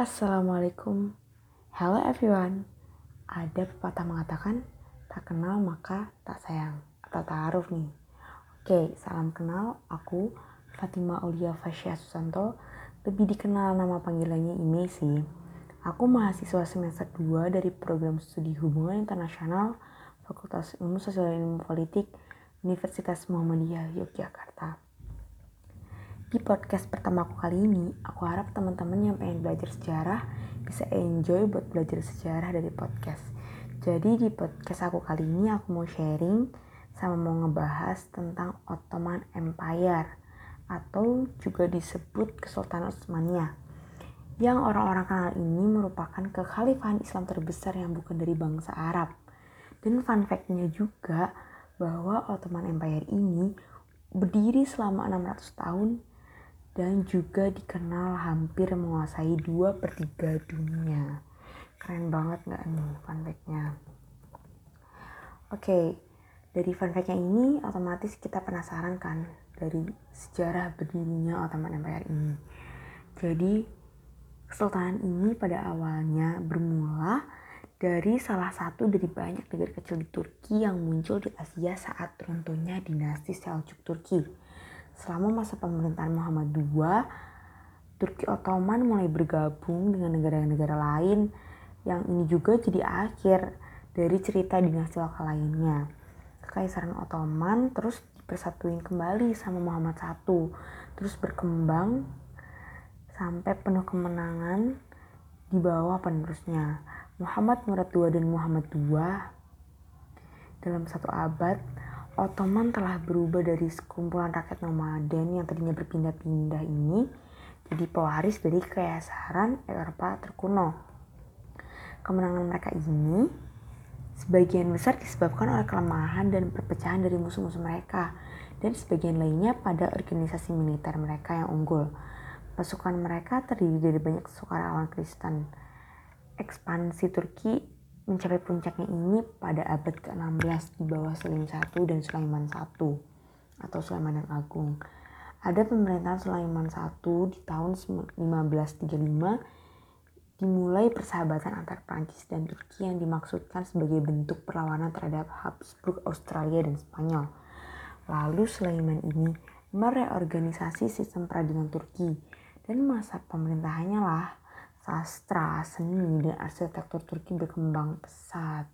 Assalamualaikum. Hello everyone. Ada pepatah mengatakan tak kenal maka tak sayang, atau ta'aruf nih. Oke, salam kenal, aku Fatima Uliya Fasya Susanto, lebih dikenal nama panggilannya Imeisi. Aku mahasiswa semester 2 dari program studi Hubungan Internasional Fakultas Ilmu Sosial dan Ilmu Politik Universitas Muhammadiyah Yogyakarta. Di podcast pertama aku kali ini, aku harap teman-teman yang pengen belajar sejarah bisa enjoy buat belajar sejarah dari podcast. Jadi di podcast aku kali ini aku mau sharing sama mau ngebahas tentang Ottoman Empire atau juga disebut Kesultanan Utsmaniyah. Yang orang-orang kenal ini merupakan kekhalifahan Islam terbesar yang bukan dari bangsa Arab. Dan fun fact-nya juga bahwa Ottoman Empire ini berdiri selama 600 tahun dan juga dikenal hampir menguasai 2/3 dunia. Keren banget gak nih fun fact-nya? Oke, dari fun fact-nya ini otomatis kita penasaran kan dari sejarah berdirinya Ottoman Empire ini. Jadi, kesultanan ini pada awalnya bermula dari salah satu dari banyak negara kecil di Turki yang muncul di Asia saat runtuhnya dinasti Seljuk Turki. Selama masa pemerintahan Muhammad II, Turki Ottoman mulai bergabung dengan negara-negara lain yang ini juga jadi akhir dari cerita dinasti lokal lainnya. Kekaisaran Ottoman terus dipersatuin kembali sama Muhammad I, terus berkembang sampai penuh kemenangan di bawah penerusnya Muhammad Murad II dan Muhammad II. Dalam satu abad, Ottoman telah berubah dari sekumpulan rakyat nomaden yang tadinya berpindah-pindah ini jadi pewaris dari kekaisaran Eropa terkuno. Kemenangan mereka ini sebagian besar disebabkan oleh kelemahan dan perpecahan dari musuh-musuh mereka, dan sebagian lainnya pada organisasi militer mereka yang unggul. Pasukan mereka terdiri dari banyak sukarelawan Kristen. Ekspansi Turki mencapai puncaknya ini pada abad ke-16 di bawah Selim I dan Sulaiman I atau Sulaiman yang Agung. Ada pemerintahan Sulaiman I di tahun 1535 dimulai persahabatan antar Prancis dan Turki yang dimaksudkan sebagai bentuk perlawanan terhadap Habsburg, Australia, dan Spanyol. Lalu Sulaiman ini mereorganisasi sistem peradilan Turki dan masa pemerintahannya lah sastra, seni, dan arsitektur Turki berkembang pesat.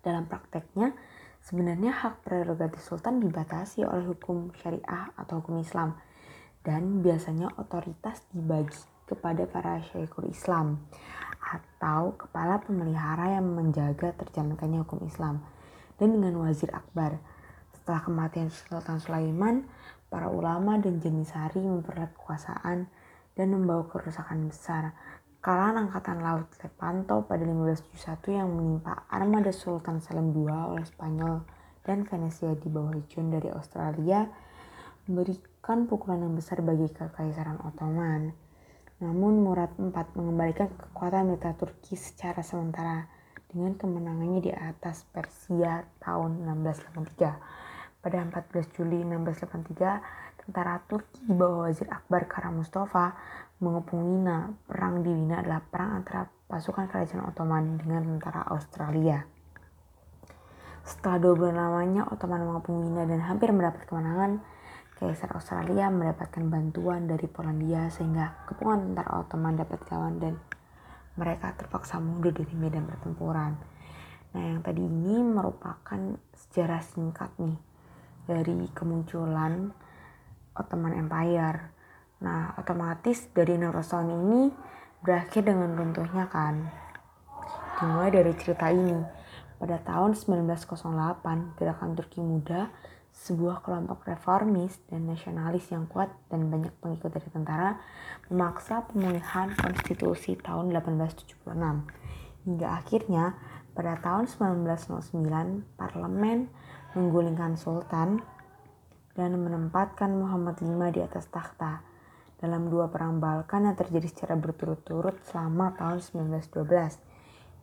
Dalam prakteknya, sebenarnya hak prerogatif sultan dibatasi oleh hukum syariah atau hukum Islam, dan biasanya otoritas dibagi kepada para Syekhul Islam atau kepala pemelihara yang menjaga terjalankannya hukum Islam, dan dengan Wazir Akbar. Setelah kematian Sultan Sulaiman, para ulama dan janissari memperoleh kekuasaan dan membawa kerusakan besar. Kalangan angkatan laut Lepanto pada 1571 yang menimpa armada Sultan Selim II oleh Spanyol dan Venesia di bawah Jun dari Australia memberikan pukulan yang besar bagi kekaisaran Ottoman. Namun Murad IV mengembalikan kekuatan militer Turki secara sementara dengan kemenangannya di atas Persia tahun 1683. Pada 14 Juli 1683, tentara Turki di bawah Wazir Akbar Karimustafa mengepung Wina. Perang di Wina adalah perang antara pasukan kerajaan Ottoman dengan tentara Australia. Setelah 2 bulan lamanya Ottoman mengepung Wina dan hampir mendapat kemenangan, Kaisar Australia mendapatkan bantuan dari Polandia sehingga kepungan tentara Ottoman dapat dilawan dan mereka terpaksa mundur dari medan pertempuran. Nah, yang tadi ini merupakan sejarah singkat nih dari kemunculan Ottoman Empire. Nah, otomatis dari 600 tahun ini berakhir dengan runtuhnya kan. Dimulai dari cerita ini. Pada tahun 1908, gerakan Turki Muda, sebuah kelompok reformis dan nasionalis yang kuat dan banyak pengikut dari tentara, memaksa pemulihan konstitusi tahun 1876. Hingga akhirnya, pada tahun 1909, parlemen menggulingkan sultan dan menempatkan Muhammad V di atas takhta dalam 2 perang Balkan yang terjadi secara berturut-turut selama tahun 1912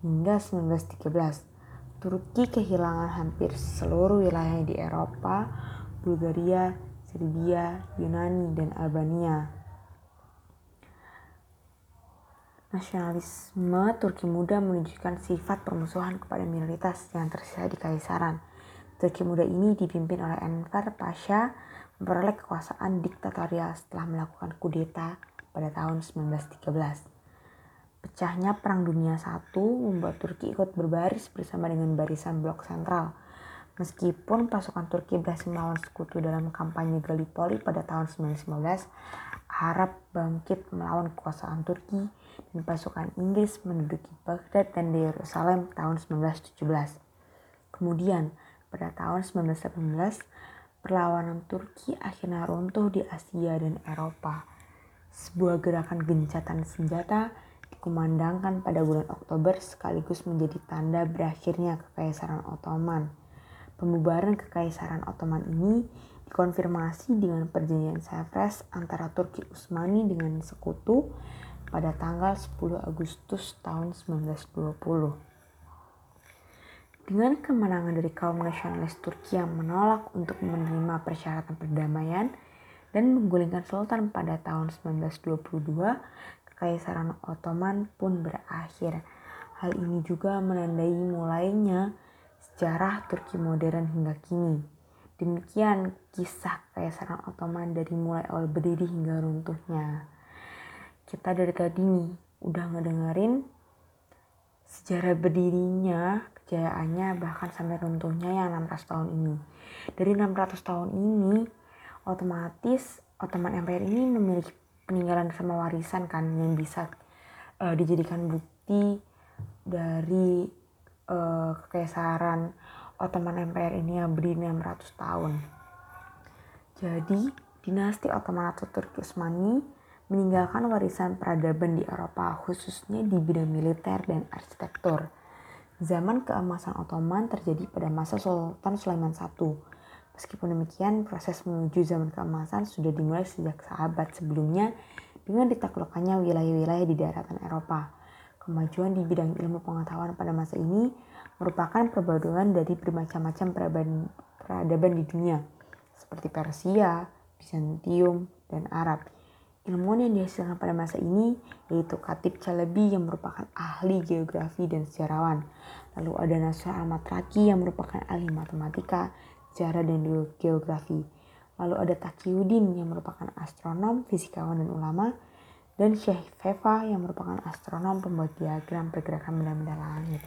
hingga 1913. Turki kehilangan hampir seluruh wilayah di Eropa, Bulgaria, Serbia, Yunani, dan Albania. Nasionalisme Turki Muda menunjukkan sifat permusuhan kepada minoritas yang tersisa di kaisaran. Turki Muda ini dipimpin oleh Enver Pasha memperoleh kekuasaan diktatorial setelah melakukan kudeta pada tahun 1913. Pecahnya Perang Dunia I membuat Turki ikut berbaris bersama dengan barisan blok sentral. Meskipun pasukan Turki berhasil melawan sekutu dalam kampanye Gallipoli pada tahun 1915, Arab bangkit melawan kekuasaan Turki dan pasukan Inggris menduduki Baghdad dan Yerusalem tahun 1917. Kemudian, pada tahun 1918, perlawanan Turki akhirnya runtuh di Asia dan Eropa. Sebuah gerakan gencatan senjata dikumandangkan pada bulan Oktober sekaligus menjadi tanda berakhirnya Kekaisaran Ottoman. Pembubaran Kekaisaran Ottoman ini dikonfirmasi dengan perjanjian Sevres antara Turki Utsmani dengan sekutu pada tanggal 10 Agustus tahun 1920. Dengan kemenangan dari kaum nasionalis Turki yang menolak untuk menerima persyaratan perdamaian dan menggulingkan Sultan pada tahun 1922, Kekaisaran Ottoman pun berakhir. Hal ini juga menandai mulainya sejarah Turki modern hingga kini. Demikian kisah Kekaisaran Ottoman dari mulai awal berdiri hingga runtuhnya. Kita dari tadi nih udah ngedengerin sejarah berdirinya, kejayaannya, bahkan sampai runtuhnya yang 600 tahun ini. Dari 600 tahun ini, otomatis Ottoman Empire ini memiliki peninggalan sama warisan kan yang bisa dijadikan bukti dari Kekaisaran Ottoman Empire ini yang berdiri 600 tahun. Jadi, dinasti Ottoman atau Turki Utsmani meninggalkan warisan peradaban di Eropa, khususnya di bidang militer dan arsitektur. Zaman keemasan Ottoman terjadi pada masa Sultan Sulaiman I. Meskipun demikian, proses menuju zaman keemasan sudah dimulai sejak seabad sebelumnya dengan ditaklukannya wilayah-wilayah di daratan Eropa. Kemajuan di bidang ilmu pengetahuan pada masa ini merupakan perpaduan dari bermacam-macam peradaban di dunia, seperti Persia, Bizantium, dan Arab. Ilmuwan yang dihasilkan pada masa ini yaitu Khatib Chalabi yang merupakan ahli geografi dan sejarawan. Lalu ada Nasr Ahmad Raki yang merupakan ahli matematika, sejarah, dan geografi. Lalu ada Taqiyuddin yang merupakan astronom, fisikawan, dan ulama. Dan Syekh Feva yang merupakan astronom pembuat diagram pergerakan benda-benda langit.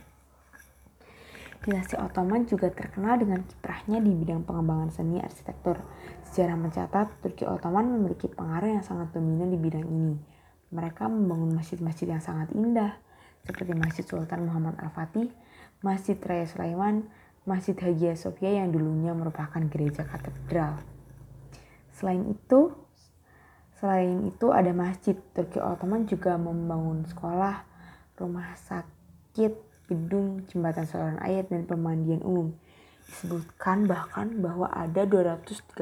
Dinasti Ottoman juga terkenal dengan kiprahnya di bidang pengembangan seni arsitektur. Sejarah mencatat Turki Ottoman memiliki pengaruh yang sangat dominan di bidang ini. Mereka membangun masjid-masjid yang sangat indah, seperti Masjid Sultan Muhammad Al-Fatih, Masjid Raya Sulaiman, Masjid Hagia Sophia yang dulunya merupakan gereja katedral. Selain itu ada masjid. Turki Ottoman juga membangun sekolah, rumah sakit, gedung, jembatan saluran air, dan pemandian umum. Disebutkan bahkan bahwa ada 235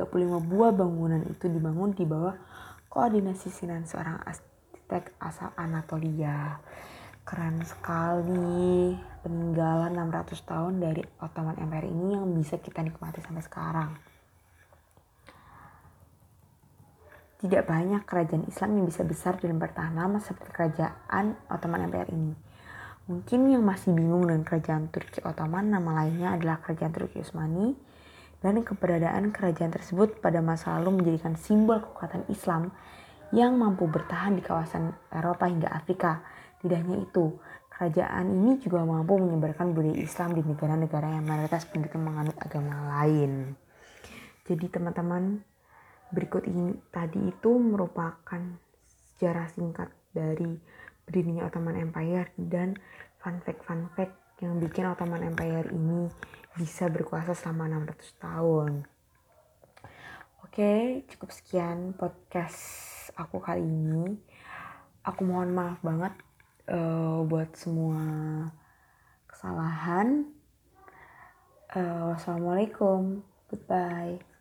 buah bangunan itu dibangun di bawah koordinasi sinan seorang arsitek asal Anatolia. Keren sekali peninggalan 600 tahun dari Ottoman Empire ini yang bisa kita nikmati sampai sekarang. Tidak banyak kerajaan Islam yang bisa besar dan bertahan lama seperti kerajaan Ottoman Empire ini. Mungkin yang masih bingung dengan kerajaan Turki Ottoman, nama lainnya adalah kerajaan Turki Utsmani, dan keberadaan kerajaan tersebut pada masa lalu menjadikan simbol kekuatan Islam yang mampu bertahan di kawasan Eropa hingga Afrika. Tidak hanya itu, kerajaan ini juga mampu menyebarkan budaya Islam di negara-negara yang mayoritas penduduk menganut agama lain. Jadi teman-teman, berikut ini tadi itu merupakan sejarah singkat dari berdirinya Ottoman Empire dan fun fact yang bikin Ottoman Empire ini bisa berkuasa selama 600 tahun. Oke, cukup sekian podcast aku kali ini. Aku mohon maaf banget buat semua kesalahan. Wassalamualaikum. Goodbye.